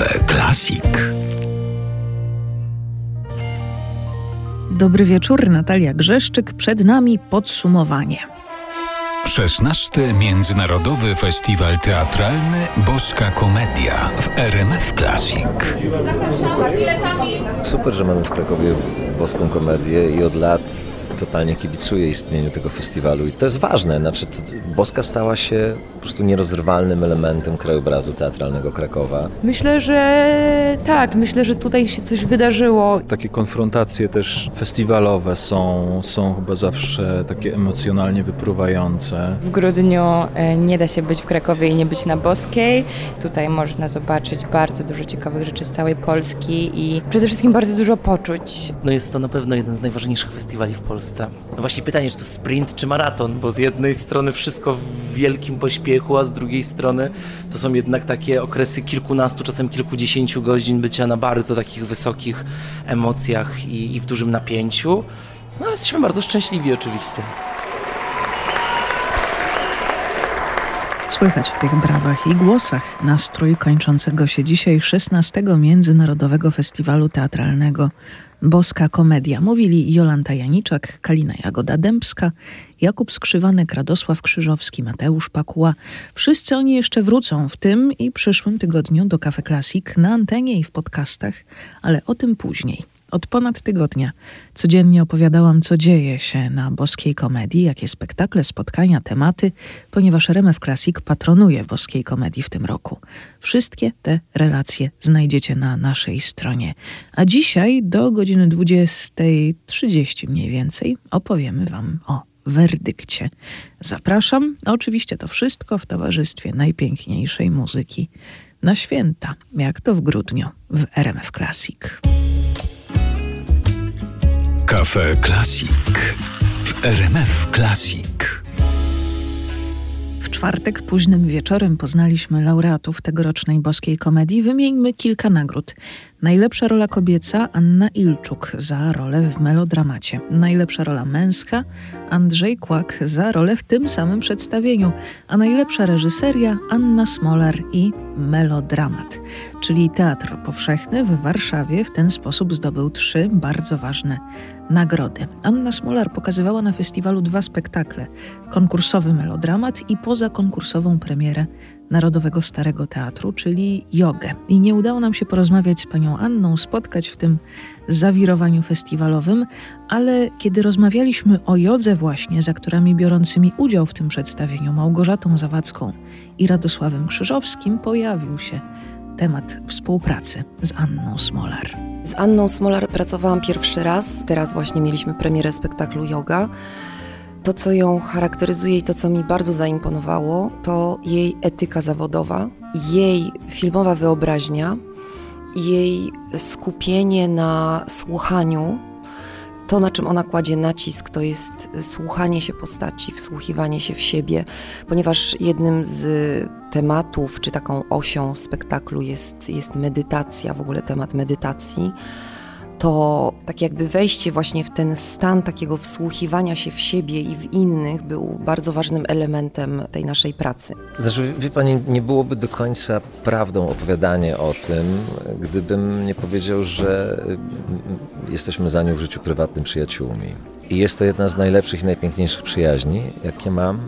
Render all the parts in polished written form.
RMF Klasik. Dobry wieczór, Natalia Grzeszczyk. Przed nami podsumowanie. 16. Międzynarodowy Festiwal Teatralny Boska Komedia w RMF Klasik. Zapraszam z biletami. Super, że mamy w Krakowie Boską Komedię i od lat totalnie kibicuję istnieniu tego festiwalu i to jest ważne, znaczy Boska stała się po prostu nierozerwalnym elementem krajobrazu teatralnego Krakowa. Myślę, że tak, myślę, że tutaj się coś wydarzyło. Takie konfrontacje też festiwalowe są chyba zawsze takie emocjonalnie wypruwające. W grudniu nie da się być w Krakowie i nie być na Boskiej. Tutaj można zobaczyć bardzo dużo ciekawych rzeczy z całej Polski i przede wszystkim bardzo dużo poczuć. No jest to na pewno jeden z najważniejszych festiwali w Polsce. No właśnie pytanie, czy to sprint, czy maraton, bo z jednej strony wszystko w wielkim pośpiechu, a z drugiej strony to są jednak takie okresy kilkunastu, czasem kilkudziesięciu godzin bycia na bardzo takich wysokich emocjach i w dużym napięciu. No ale jesteśmy bardzo szczęśliwi oczywiście. Słychać w tych brawach i głosach nastrój kończącego się dzisiaj 16. Międzynarodowego Festiwalu Teatralnego Boska Komedia. Mówili Jolanta Janiczak, Kalina Jagoda-Dębska, Jakub Skrzywanek, Radosław Krzyżowski, Mateusz Pakuła. Wszyscy oni jeszcze wrócą w tym i przyszłym tygodniu do Cafe Classic na antenie i w podcastach, ale o tym później. Od ponad tygodnia codziennie opowiadałam, co dzieje się na Boskiej Komedii, jakie spektakle, spotkania, tematy, ponieważ RMF Klasik patronuje Boskiej Komedii w tym roku. Wszystkie te relacje znajdziecie na naszej stronie. A dzisiaj do godziny 20:30 mniej więcej opowiemy Wam o werdykcie. Zapraszam. Oczywiście to wszystko w towarzystwie najpiękniejszej muzyki na święta, jak to w grudniu w RMF Klasik. Cafe Classic w RMF Classic. W czwartek późnym wieczorem poznaliśmy laureatów tegorocznej Boskiej Komedii. Wymieńmy kilka nagród. Najlepsza rola kobieca Anna Ilczuk za rolę w melodramacie. Najlepsza rola męska Andrzej Kłak za rolę w tym samym przedstawieniu. A najlepsza reżyseria Anna Smolar i melodramat. Czyli Teatr Powszechny w Warszawie w ten sposób zdobył 3 bardzo ważne nagrody. Anna Smolar pokazywała na festiwalu 2 spektakle. Konkursowy melodramat i pozakonkursową premierę Narodowego Starego Teatru, czyli jogę. I nie udało nam się porozmawiać z panią Anną, spotkać w tym zawirowaniu festiwalowym, ale kiedy rozmawialiśmy o jodze właśnie z aktorami biorącymi udział w tym przedstawieniu, Małgorzatą Zawadzką i Radosławem Krzyżowskim, pojawił się temat współpracy z Anną Smolar. Z Anną Smolar pracowałam pierwszy raz, teraz właśnie mieliśmy premierę spektaklu Joga. To, co ją charakteryzuje i to, co mi bardzo zaimponowało, to jej etyka zawodowa, jej filmowa wyobraźnia, jej skupienie na słuchaniu. To, na czym ona kładzie nacisk, to jest słuchanie się postaci, wsłuchiwanie się w siebie, ponieważ jednym z tematów, czy taką osią spektaklu jest medytacja, w ogóle temat medytacji. To tak jakby wejście właśnie w ten stan takiego wsłuchiwania się w siebie i w innych był bardzo ważnym elementem tej naszej pracy. Znaczy, wie pani, nie byłoby do końca prawdą opowiadanie o tym, gdybym nie powiedział, że jesteśmy za nią w życiu prywatnym przyjaciółmi. I jest to jedna z najlepszych i najpiękniejszych przyjaźni, jakie mam.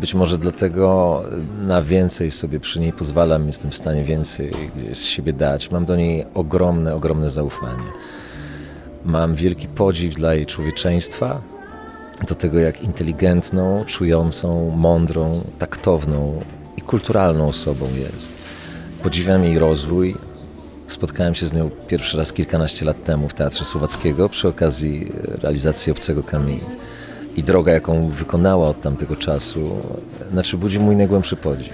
Być może dlatego na więcej sobie przy niej pozwalam, jestem w stanie więcej z siebie dać. Mam do niej ogromne, ogromne zaufanie. Mam wielki podziw dla jej człowieczeństwa, do tego jak inteligentną, czującą, mądrą, taktowną i kulturalną osobą jest. Podziwiam jej rozwój. Spotkałem się z nią pierwszy raz kilkanaście lat temu w Teatrze Słowackiego przy okazji realizacji Obcego Kamili. I droga, jaką wykonała od tamtego czasu, znaczy budzi mój najgłębszy podziw.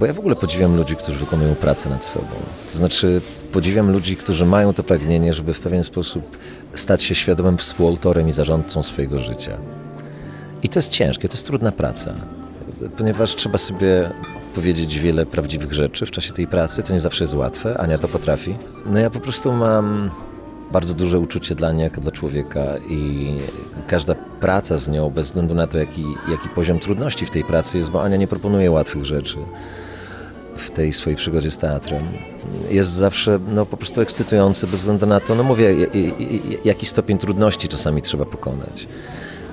Bo ja w ogóle podziwiam ludzi, którzy wykonują pracę nad sobą. To znaczy podziwiam ludzi, którzy mają to pragnienie, żeby w pewien sposób stać się świadomym współautorem i zarządcą swojego życia. I to jest ciężkie, to jest trudna praca, ponieważ trzeba sobie powiedzieć wiele prawdziwych rzeczy w czasie tej pracy. To nie zawsze jest łatwe, Ania to potrafi. No ja po prostu mam bardzo duże uczucie dla niej, jak dla człowieka i każda praca z nią, bez względu na to, jaki poziom trudności w tej pracy jest, bo Ania nie proponuje łatwych rzeczy. W tej swojej przygodzie z teatrem jest zawsze po prostu ekscytujący, bez względu na to, mówię, jaki stopień trudności czasami trzeba pokonać.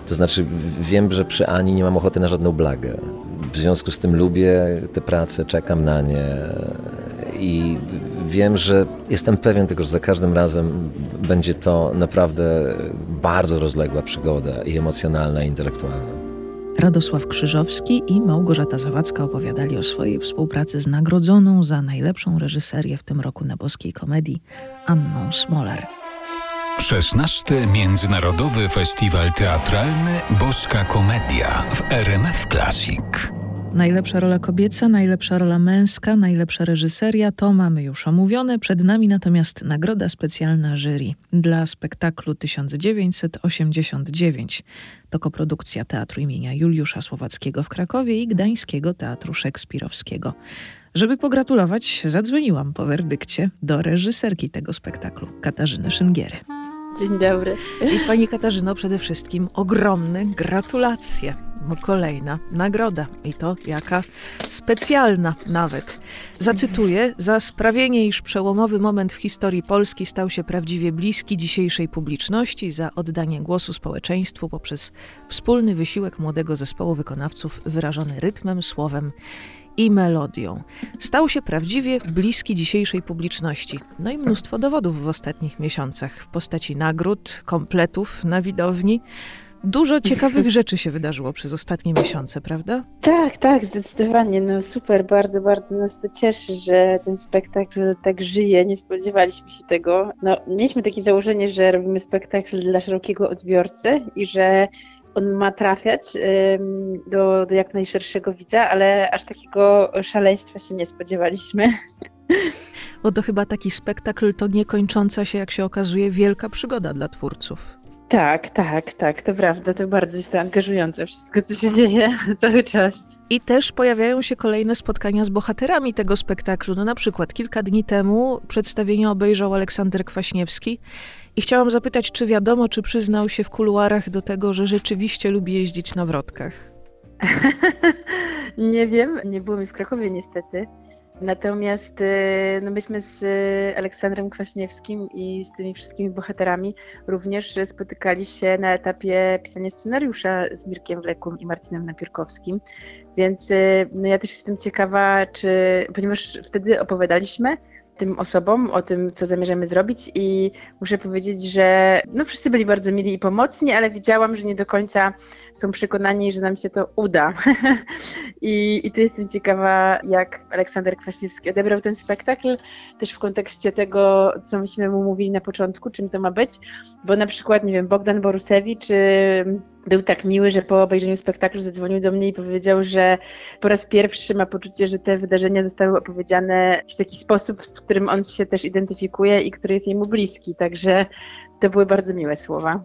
To znaczy wiem, że przy Ani nie mam ochoty na żadną blagę. W związku z tym lubię tę pracę, czekam na nie i wiem, że jestem pewien tego, że za każdym razem będzie to naprawdę bardzo rozległa przygoda i emocjonalna, i intelektualna. Radosław Krzyżowski i Małgorzata Zawadzka opowiadali o swojej współpracy z nagrodzoną za najlepszą reżyserię w tym roku na Boskiej Komedii Anną Smolar. 16. Międzynarodowy Festiwal Teatralny Boska Komedia w RMF Klasik. Najlepsza rola kobieca, najlepsza rola męska, najlepsza reżyseria, to mamy już omówione. Przed nami natomiast nagroda specjalna jury dla spektaklu 1989. To koprodukcja Teatru imienia Juliusza Słowackiego w Krakowie i Gdańskiego Teatru Szekspirowskiego. Żeby pogratulować, zadzwoniłam po werdykcie do reżyserki tego spektaklu, Katarzyny Szyngiery. Dzień dobry. I pani Katarzyno, przede wszystkim ogromne gratulacje. Kolejna nagroda i to jaka specjalna nawet. Zacytuję, za sprawienie, iż przełomowy moment w historii Polski stał się prawdziwie bliski dzisiejszej publiczności, za oddanie głosu społeczeństwu poprzez wspólny wysiłek młodego zespołu wykonawców wyrażony rytmem, słowem i melodią. Stał się prawdziwie bliski dzisiejszej publiczności. No i mnóstwo dowodów w ostatnich miesiącach w postaci nagród, kompletów na widowni. Dużo ciekawych rzeczy się wydarzyło przez ostatnie miesiące, prawda? Tak, zdecydowanie. Super, bardzo nas to cieszy, że ten spektakl tak żyje. Nie spodziewaliśmy się tego. Mieliśmy takie założenie, że robimy spektakl dla szerokiego odbiorcy i że on ma trafiać do jak najszerszego widza, ale aż takiego szaleństwa się nie spodziewaliśmy. Bo to chyba taki spektakl to niekończąca się, jak się okazuje, wielka przygoda dla twórców. Tak, to prawda, to bardzo jest to angażujące wszystko, co się dzieje cały czas. I też pojawiają się kolejne spotkania z bohaterami tego spektaklu. Na przykład kilka dni temu przedstawienie obejrzał Aleksander Kwaśniewski i chciałam zapytać, czy wiadomo, czy przyznał się w kuluarach do tego, że rzeczywiście lubi jeździć na wrotkach? Nie wiem, nie było mi w Krakowie niestety. Natomiast myśmy z Aleksandrem Kwaśniewskim i z tymi wszystkimi bohaterami również spotykali się na etapie pisania scenariusza z Mirkiem Wlekum i Marcinem Napierkowskim, więc ja też jestem ciekawa, ponieważ wtedy opowiadaliśmy tym osobom o tym, co zamierzamy zrobić i muszę powiedzieć, że wszyscy byli bardzo mili i pomocni, ale widziałam, że nie do końca są przekonani, że nam się to uda. I tu jestem ciekawa, jak Aleksander Kwaśniewski odebrał ten spektakl, też w kontekście tego, co myśmy mu mówili na początku, czym to ma być, bo na przykład, Bogdan Borusewicz był tak miły, że po obejrzeniu spektaklu zadzwonił do mnie i powiedział, że po raz pierwszy ma poczucie, że te wydarzenia zostały opowiedziane w taki sposób, z którym on się też identyfikuje i który jest jemu bliski. Także to były bardzo miłe słowa.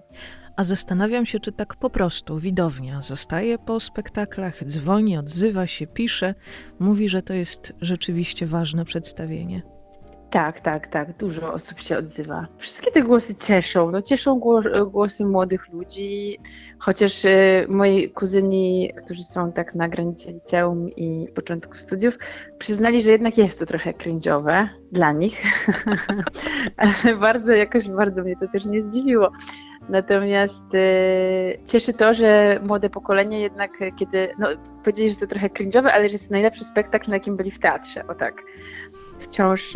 A zastanawiam się, czy tak po prostu widownia zostaje po spektaklach, dzwoni, odzywa się, pisze, mówi, że to jest rzeczywiście ważne przedstawienie. Tak. Dużo osób się odzywa. Wszystkie te głosy cieszą. Cieszą głosy młodych ludzi. Chociaż moi kuzyni, którzy są tak na granicy liceum i początku studiów, przyznali, że jednak jest to trochę cringe'owe dla nich. Ale bardzo mnie to też nie zdziwiło. Natomiast cieszy to, że młode pokolenie jednak, kiedy powiedzieli, że to trochę cringe'owe, ale że jest to najlepszy spektakl, na jakim byli w teatrze. O tak. Wciąż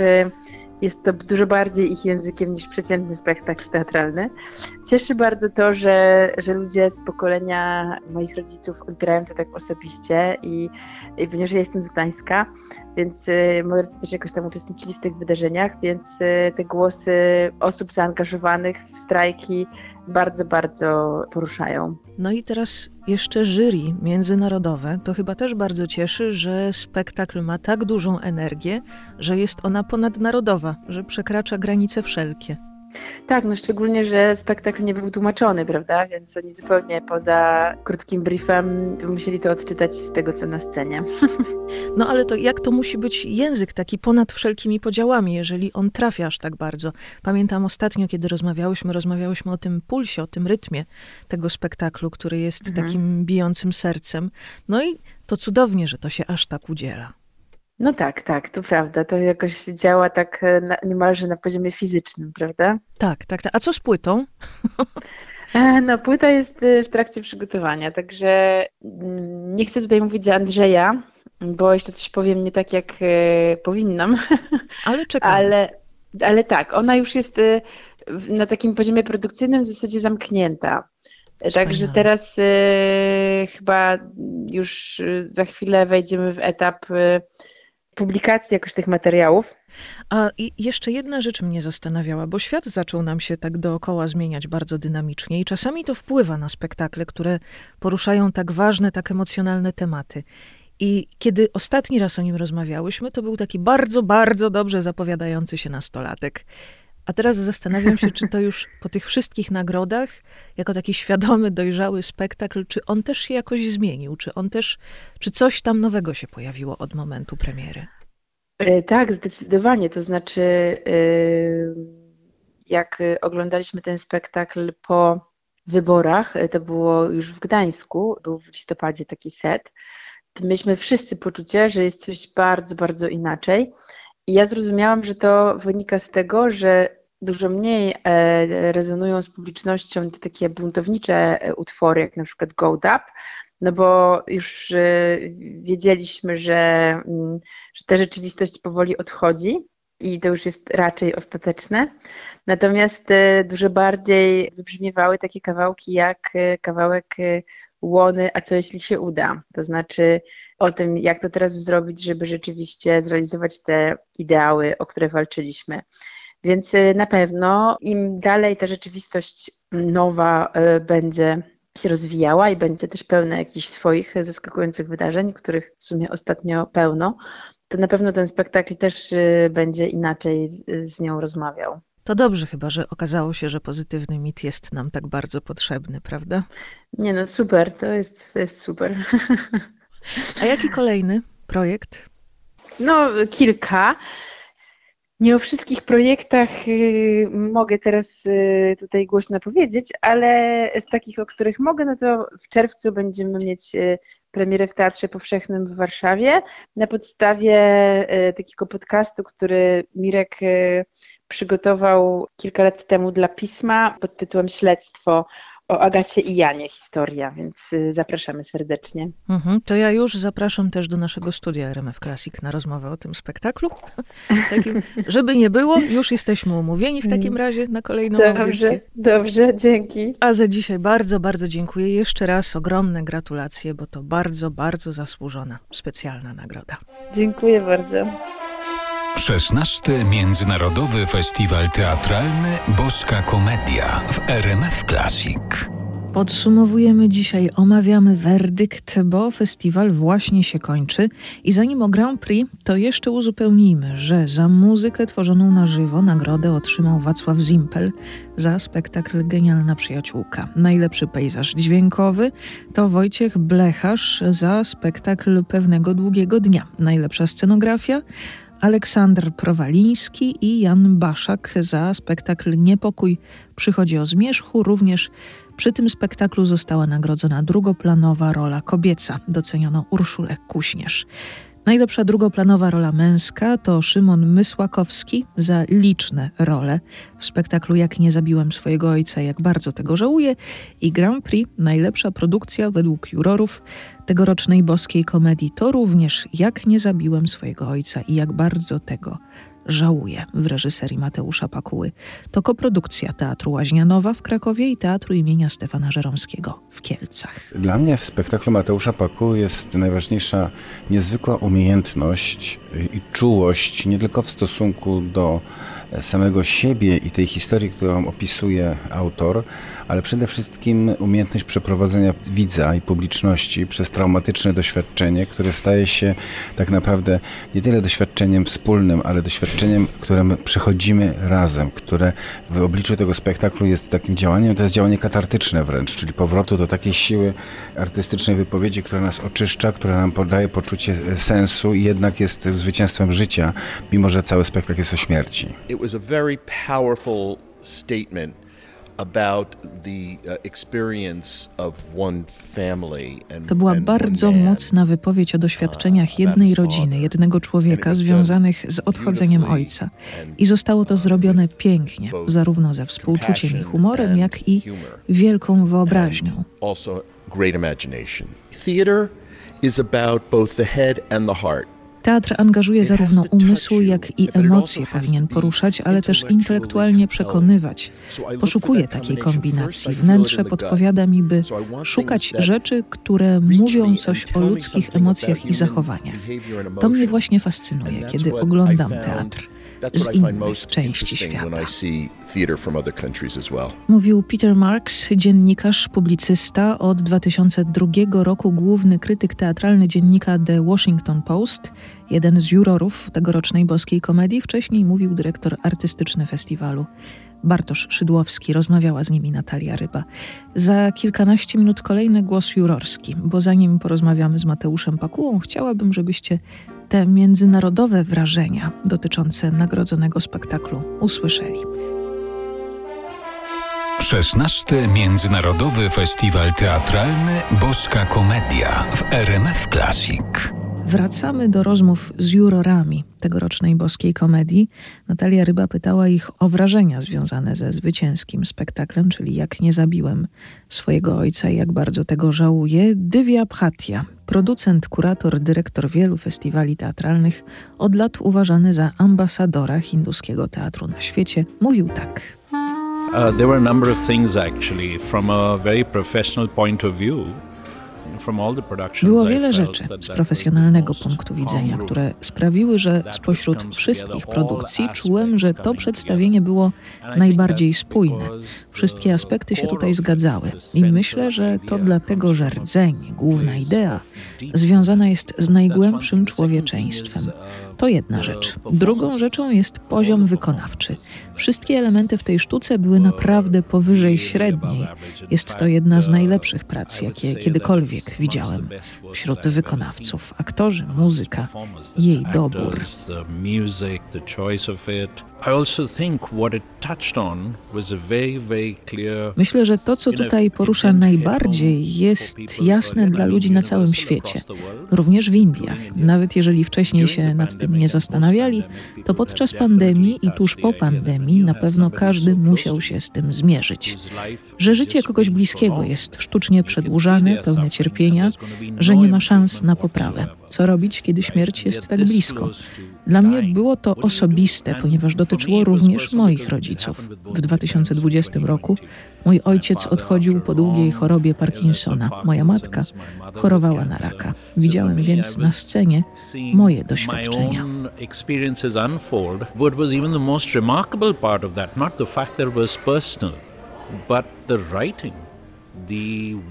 jest to dużo bardziej ich językiem niż przeciętny spektakl teatralny. Cieszy bardzo to, że ludzie z pokolenia moich rodziców odbierają to tak osobiście i ponieważ ja jestem z Gdańska, więc moi rodzice też jakoś tam uczestniczyli w tych wydarzeniach, więc te głosy osób zaangażowanych w strajki bardzo poruszają. No i teraz jeszcze jury międzynarodowe. To chyba też bardzo cieszy, że spektakl ma tak dużą energię, że jest ona ponadnarodowa, że przekracza granice wszelkie. Tak, szczególnie, że spektakl nie był tłumaczony, prawda? Więc oni zupełnie poza krótkim briefem musieli to odczytać z tego, co na scenie. Ale to jak to musi być język taki ponad wszelkimi podziałami, jeżeli on trafia aż tak bardzo? Pamiętam ostatnio, kiedy rozmawiałyśmy o tym pulsie, o tym rytmie tego spektaklu, który jest takim bijącym sercem. No i to cudownie, że to się aż tak udziela. No tak, to prawda. To jakoś działa tak niemalże na poziomie fizycznym, prawda? Tak. A co z płytą? No, płyta jest w trakcie przygotowania, także nie chcę tutaj mówić za Andrzeja, bo jeszcze coś powiem nie tak, jak powinnam. Ale czekam. Ale tak, ona już jest na takim poziomie produkcyjnym w zasadzie zamknięta. Wspaniale. Także teraz chyba już za chwilę wejdziemy w etap publikacji jakoś tych materiałów. A jeszcze jedna rzecz mnie zastanawiała, bo świat zaczął nam się tak dookoła zmieniać bardzo dynamicznie i czasami to wpływa na spektakle, które poruszają tak ważne, tak emocjonalne tematy. I kiedy ostatni raz o nim rozmawiałyśmy, to był taki bardzo, bardzo dobrze zapowiadający się nastolatek. A teraz zastanawiam się, czy to już po tych wszystkich nagrodach, jako taki świadomy, dojrzały spektakl, czy on też się jakoś zmienił? Czy coś tam nowego się pojawiło od momentu premiery? Tak, zdecydowanie. To znaczy, jak oglądaliśmy ten spektakl po wyborach, to było już w Gdańsku, był w listopadzie taki set, to mieliśmy wszyscy poczucie, że jest coś bardzo, bardzo inaczej. I ja zrozumiałam, że to wynika z tego, że dużo mniej rezonują z publicznością te takie buntownicze utwory, jak na przykład Go Up, no bo już wiedzieliśmy, że ta rzeczywistość powoli odchodzi i to już jest raczej ostateczne. Natomiast dużo bardziej wybrzmiewały takie kawałki jak kawałek Łony, a co jeśli się uda? To znaczy o tym, jak to teraz zrobić, żeby rzeczywiście zrealizować te ideały, o które walczyliśmy. Więc na pewno im dalej ta rzeczywistość nowa będzie się rozwijała i będzie też pełna jakichś swoich zaskakujących wydarzeń, których w sumie ostatnio pełno, to na pewno ten spektakl też będzie inaczej z nią rozmawiał. To dobrze chyba, że okazało się, że pozytywny mit jest nam tak bardzo potrzebny, prawda? Nie no, super, to jest super. A jaki kolejny projekt? No, kilka. Nie o wszystkich projektach mogę teraz tutaj głośno powiedzieć, ale z takich, o których mogę, no to w czerwcu będziemy mieć premierę w Teatrze Powszechnym w Warszawie na podstawie takiego podcastu, który Mirek przygotował kilka lat temu dla Pisma pod tytułem Śledztwo o Agacie i Janie, historia, więc zapraszamy serdecznie. To ja już zapraszam też do naszego studia RMF Klasik na rozmowę o tym spektaklu. Takim, żeby nie było, już jesteśmy umówieni w takim razie na kolejną audycję. Dobrze, dzięki. A za dzisiaj bardzo, bardzo dziękuję. Jeszcze raz ogromne gratulacje, bo to bardzo, bardzo zasłużona, specjalna nagroda. Dziękuję bardzo. 16. Międzynarodowy Festiwal Teatralny Boska Komedia w RMF Klasik. Podsumowujemy dzisiaj, omawiamy werdykt, bo festiwal właśnie się kończy. I zanim o Grand Prix, to jeszcze uzupełnijmy, że za muzykę tworzoną na żywo nagrodę otrzymał Wacław Zimpel za spektakl Genialna Przyjaciółka. Najlepszy pejzaż dźwiękowy to Wojciech Blecharz za spektakl Pewnego Długiego Dnia. Najlepsza scenografia Aleksander Prowaliński i Jan Baszak za spektakl Niepokój Przychodzi o Zmierzchu. Również przy tym spektaklu została nagrodzona drugoplanowa rola kobieca. Doceniono Urszulę Kuśnierz. Najlepsza drugoplanowa rola męska to Szymon Mysłakowski za liczne role w spektaklu Jak nie zabiłem swojego ojca, jak bardzo tego żałuję. I Grand Prix, najlepsza produkcja według jurorów tegorocznej boskiej komedii to również Jak nie zabiłem swojego ojca i jak bardzo tego żałuję w reżyserii Mateusza Pakuły. To koprodukcja Teatru Łaźnianowa w Krakowie i Teatru imienia Stefana Żeromskiego w Kielcach. Dla mnie w spektaklu Mateusza Pakuły jest najważniejsza niezwykła umiejętność i czułość nie tylko w stosunku do samego siebie i tej historii, którą opisuje autor, ale przede wszystkim umiejętność przeprowadzenia widza i publiczności przez traumatyczne doświadczenie, które staje się tak naprawdę nie tyle doświadczeniem wspólnym, ale doświadczeniem, które my przechodzimy razem, które w obliczu tego spektaklu jest takim działaniem, to jest działanie katartyczne wręcz, czyli powrotu do takiej siły artystycznej wypowiedzi, która nas oczyszcza, która nam podaje poczucie sensu i jednak jest zwycięstwem życia, mimo że cały spektakl jest o śmierci. It was a very powerful statement To była bardzo mocna wypowiedź o doświadczeniach jednej rodziny, jednego człowieka związanych z odchodzeniem ojca. I zostało to zrobione pięknie, zarówno ze współczuciem i humorem, jak i wielką wyobraźnią. Teatr angażuje zarówno umysł, jak i emocje, powinien poruszać, ale też intelektualnie przekonywać. Poszukuję takiej kombinacji. Wnętrze podpowiada mi, by szukać rzeczy, które mówią coś o ludzkich emocjach i zachowaniach. To mnie właśnie fascynuje, kiedy oglądam teatr z innych części świata. Mówił Peter Marks, dziennikarz, publicysta, od 2002 roku główny krytyk teatralny dziennika The Washington Post, jeden z jurorów tegorocznej Boskiej Komedii, wcześniej mówił dyrektor artystyczny festiwalu Bartosz Szydłowski, rozmawiała z nimi Natalia Ryba. Za kilkanaście minut kolejny głos jurorski, bo zanim porozmawiamy z Mateuszem Pakułą, chciałabym, żebyście te międzynarodowe wrażenia dotyczące nagrodzonego spektaklu usłyszeli. 16. Międzynarodowy Festiwal Teatralny Boska Komedia w RMF Klasik. Wracamy do rozmów z jurorami tegorocznej Boskiej Komedii. Natalia Ryba pytała ich o wrażenia związane ze zwycięskim spektaklem, czyli Jak nie zabiłem swojego ojca i jak bardzo tego żałuję. Divya Bhatia, producent, kurator, dyrektor wielu festiwali teatralnych, od lat uważany za ambasadora hinduskiego teatru na świecie, mówił tak. There were a number of things actually from a very professional point of view. Było wiele rzeczy z profesjonalnego punktu widzenia, które sprawiły, że spośród wszystkich produkcji czułem, że to przedstawienie było najbardziej spójne. Wszystkie aspekty się tutaj zgadzały i myślę, że to dlatego, że rdzeń, główna idea, związana jest z najgłębszym człowieczeństwem. To jedna rzecz. Drugą rzeczą jest poziom wykonawczy. Wszystkie elementy w tej sztuce były naprawdę powyżej średniej. Jest to jedna z najlepszych prac, jakie kiedykolwiek widziałem wśród wykonawców. Aktorzy, muzyka, jej dobór. Myślę, że to, co tutaj porusza najbardziej, jest jasne dla ludzi na całym świecie, również w Indiach. Nawet jeżeli wcześniej się nad tym nie zastanawiali, to podczas pandemii i tuż po pandemii na pewno każdy musiał się z tym zmierzyć. Że życie kogoś bliskiego jest sztucznie przedłużane, pełne cierpienia, że nie ma szans na poprawę. Co robić, kiedy śmierć jest tak blisko? Dla mnie było to osobiste, ponieważ dotyczyło również moich rodziców. W 2020 roku mój ojciec odchodził po długiej chorobie Parkinsona. Moja matka chorowała na raka. Widziałem więc na scenie moje doświadczenia.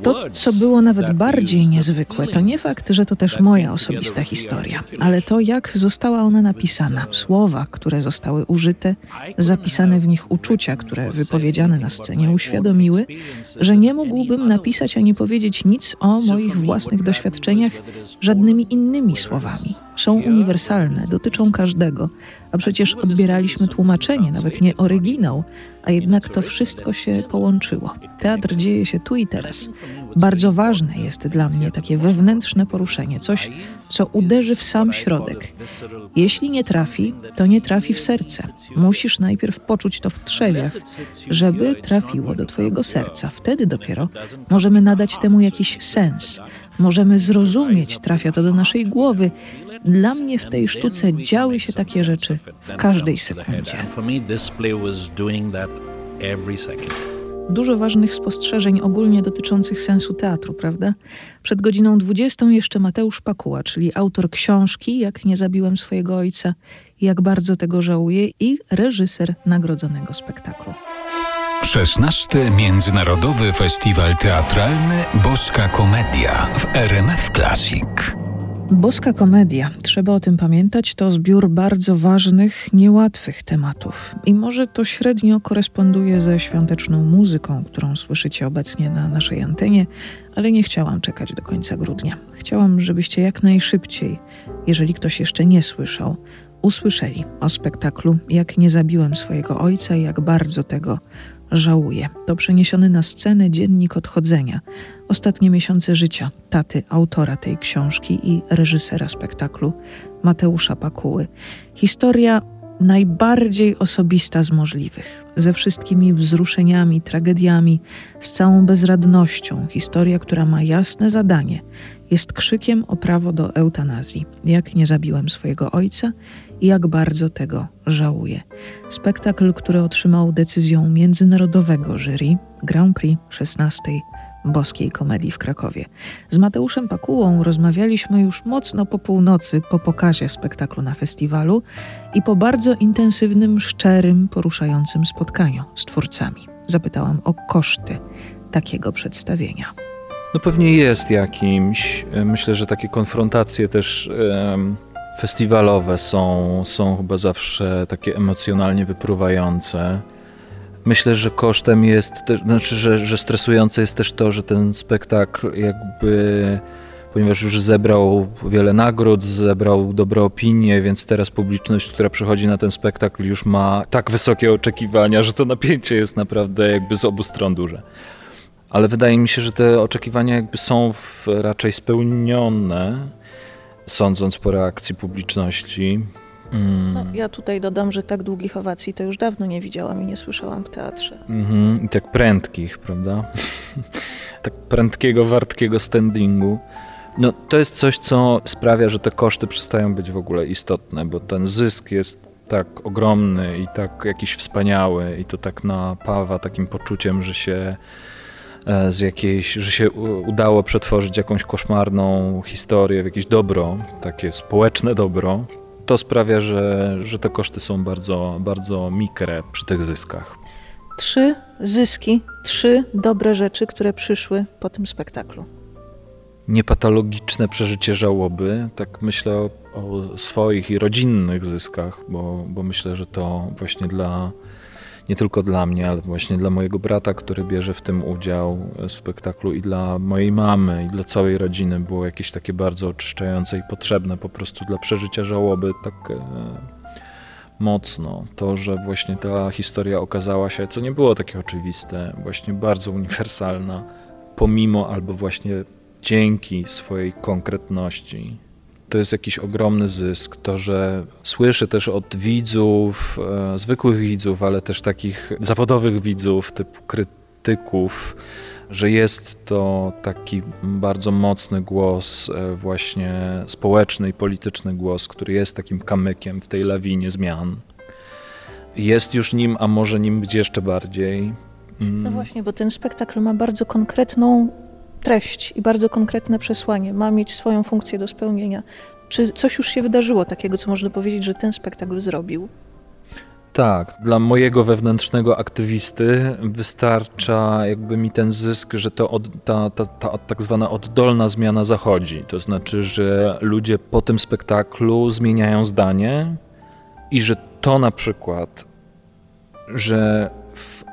To, co było nawet bardziej niezwykłe, to nie fakt, że to też moja osobista historia, ale to, jak została ona napisana, słowa, które zostały użyte, zapisane w nich uczucia, które wypowiedziane na scenie uświadomiły, że nie mógłbym napisać ani powiedzieć nic o moich własnych doświadczeniach żadnymi innymi słowami. Są uniwersalne, dotyczą każdego, a przecież odbieraliśmy tłumaczenie, nawet nie oryginał, a jednak to wszystko się połączyło. Teatr dzieje się tu i teraz. Bardzo ważne jest dla mnie takie wewnętrzne poruszenie, coś, co uderzy w sam środek. Jeśli nie trafi, to nie trafi w serce. Musisz najpierw poczuć to w trzewiach, żeby trafiło do twojego serca. Wtedy dopiero możemy nadać temu jakiś sens. Możemy zrozumieć, trafia to do naszej głowy. Dla mnie w tej sztuce działy się takie rzeczy w każdej sekundzie. Dużo ważnych spostrzeżeń ogólnie dotyczących sensu teatru, prawda? Przed godziną 20 jeszcze Mateusz Pakuła, czyli autor książki Jak nie zabiłem swojego ojca i jak bardzo tego żałuję i reżyser nagrodzonego spektaklu. 16. Międzynarodowy Festiwal Teatralny Boska Komedia w RMF Klasik. Boska Komedia, trzeba o tym pamiętać, to zbiór bardzo ważnych, niełatwych tematów. I może to średnio koresponduje ze świąteczną muzyką, którą słyszycie obecnie na naszej antenie, ale nie chciałam czekać do końca grudnia. Chciałam, żebyście jak najszybciej, jeżeli ktoś jeszcze nie słyszał, usłyszeli o spektaklu Jak nie zabiłem swojego ojca i jak bardzo tego żałuję. To przeniesiony na scenę dziennik odchodzenia. Ostatnie miesiące życia taty, autora tej książki i reżysera spektaklu Mateusza Pakuły. Historia najbardziej osobista z możliwych. Ze wszystkimi wzruszeniami, tragediami, z całą bezradnością. Historia, która ma jasne zadanie. Jest krzykiem o prawo do eutanazji. Jak nie zabiłem swojego ojca i jak bardzo tego żałuję. Spektakl, który otrzymał decyzją międzynarodowego jury Grand Prix 16. Boskiej Komedii w Krakowie. Z Mateuszem Pakułą rozmawialiśmy już mocno po północy, po pokazie spektaklu na festiwalu i po bardzo intensywnym, szczerym, poruszającym spotkaniu z twórcami. Zapytałam o koszty takiego przedstawienia. No pewnie jest jakimś. Myślę, że takie konfrontacje też festiwalowe są chyba zawsze takie emocjonalnie wypruwające. Myślę, że kosztem jest, znaczy, że stresujące jest też to, że ten spektakl jakby, ponieważ już zebrał wiele nagród, zebrał dobre opinie, więc teraz publiczność, która przychodzi na ten spektakl, już ma tak wysokie oczekiwania, że to napięcie jest naprawdę jakby z obu stron duże. Ale wydaje mi się, że te oczekiwania jakby są raczej spełnione, sądząc po reakcji publiczności. No, ja tutaj dodam, że tak długich owacji to już dawno nie widziałam i nie słyszałam w teatrze. I tak prędkich, prawda? Tak prędkiego, wartkiego standingu. No, to jest coś, co sprawia, że te koszty przestają być w ogóle istotne, bo ten zysk jest tak ogromny i tak jakiś wspaniały i to tak napawa takim poczuciem, że się że się udało przetworzyć jakąś koszmarną historię w jakieś dobro, takie społeczne dobro. To sprawia, że te koszty są bardzo, bardzo mikre przy tych zyskach. 3 zyski, 3 dobre rzeczy, które przyszły po tym spektaklu. Niepatologiczne przeżycie żałoby. Tak myślę o swoich i rodzinnych zyskach, bo myślę, że to właśnie nie tylko dla mnie, ale właśnie dla mojego brata, który bierze w tym udział w spektaklu i dla mojej mamy, i dla całej rodziny było jakieś takie bardzo oczyszczające i potrzebne po prostu dla przeżycia żałoby tak mocno. To, że właśnie ta historia okazała się, co nie było takie oczywiste, właśnie bardzo uniwersalna, pomimo albo właśnie dzięki swojej konkretności. To jest jakiś ogromny zysk, to, że słyszę też od widzów, zwykłych widzów, ale też takich zawodowych widzów, typu krytyków, że jest to taki bardzo mocny głos, właśnie społeczny i polityczny głos, który jest takim kamykiem w tej lawinie zmian. Jest już nim, a może nim być jeszcze bardziej. No właśnie, bo ten spektakl ma bardzo konkretną treść i bardzo konkretne przesłanie, ma mieć swoją funkcję do spełnienia. Czy coś już się wydarzyło takiego, co można powiedzieć, że ten spektakl zrobił? Tak, dla mojego wewnętrznego aktywisty wystarcza jakby mi ten zysk, że to ta tak zwana oddolna zmiana zachodzi. To znaczy, że ludzie po tym spektaklu zmieniają zdanie i że to na przykład, że w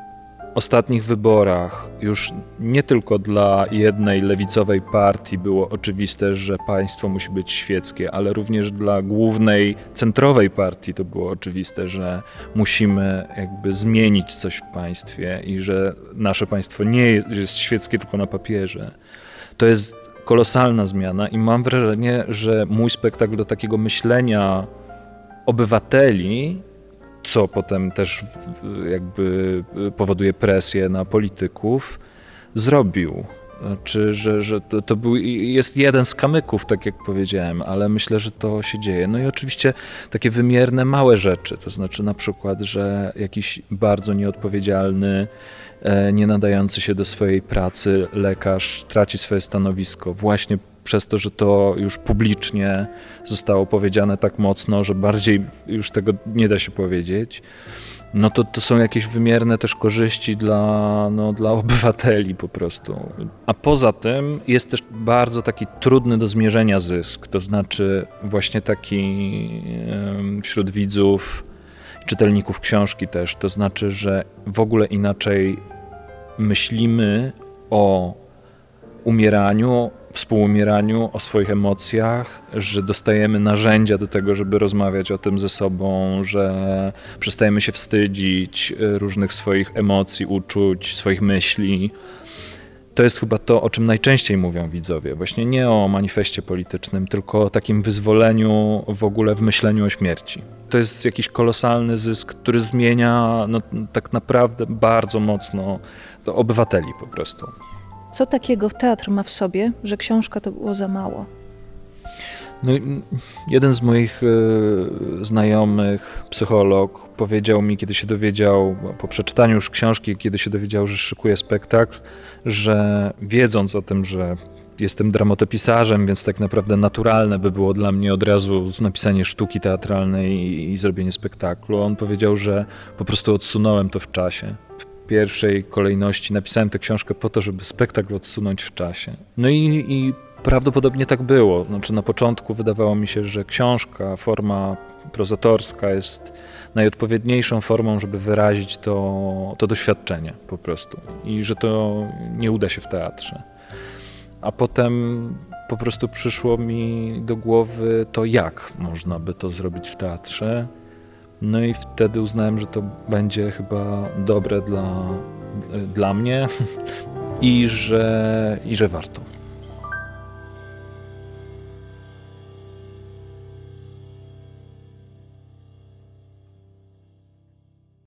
ostatnich wyborach już nie tylko dla jednej lewicowej partii było oczywiste, że państwo musi być świeckie, ale również dla głównej centrowej partii to było oczywiste, że musimy jakby zmienić coś w państwie i że nasze państwo nie jest świeckie tylko na papierze. To jest kolosalna zmiana i mam wrażenie, że mój spektakl do takiego myślenia obywateli, co potem też jakby powoduje presję na polityków, zrobił. Znaczy, że to był, jest jeden z kamyków, tak jak powiedziałem, ale myślę, że to się dzieje. No i oczywiście takie wymierne, małe rzeczy, to znaczy na przykład, że jakiś bardzo nieodpowiedzialny, nie nadający się do swojej pracy lekarz traci swoje stanowisko właśnie przez to, że to już publicznie zostało powiedziane tak mocno, że bardziej już tego nie da się powiedzieć, no to są jakieś wymierne też korzyści dla obywateli po prostu. A poza tym jest też bardzo taki trudny do zmierzenia zysk, to znaczy właśnie taki wśród widzów, czytelników książki też, to znaczy, że w ogóle inaczej myślimy o umieraniu, współumieraniu, o swoich emocjach, że dostajemy narzędzia do tego, żeby rozmawiać o tym ze sobą, że przestajemy się wstydzić różnych swoich emocji, uczuć, swoich myśli. To jest chyba to, o czym najczęściej mówią widzowie. Właśnie nie o manifestie politycznym, tylko o takim wyzwoleniu w ogóle w myśleniu o śmierci. To jest jakiś kolosalny zysk, który zmienia tak naprawdę bardzo mocno obywateli po prostu. Co takiego teatr ma w sobie, że książka to było za mało? No, jeden z moich znajomych, psycholog, powiedział mi, kiedy się dowiedział, po przeczytaniu już książki, kiedy się dowiedział, że szykuje spektakl, że wiedząc o tym, że jestem dramatopisarzem, więc tak naprawdę naturalne by było dla mnie od razu napisanie sztuki teatralnej i zrobienie spektaklu. On powiedział, że po prostu odsunąłem to w czasie. W pierwszej kolejności napisałem tę książkę po to, żeby spektakl odsunąć w czasie. No i prawdopodobnie tak było. Znaczy, na początku wydawało mi się, że książka, forma prozatorska jest najodpowiedniejszą formą, żeby wyrazić to doświadczenie po prostu. I że to nie uda się w teatrze. A potem po prostu przyszło mi do głowy to, jak można by to zrobić w teatrze. No i wtedy uznałem, że to będzie chyba dobre dla mnie i że warto.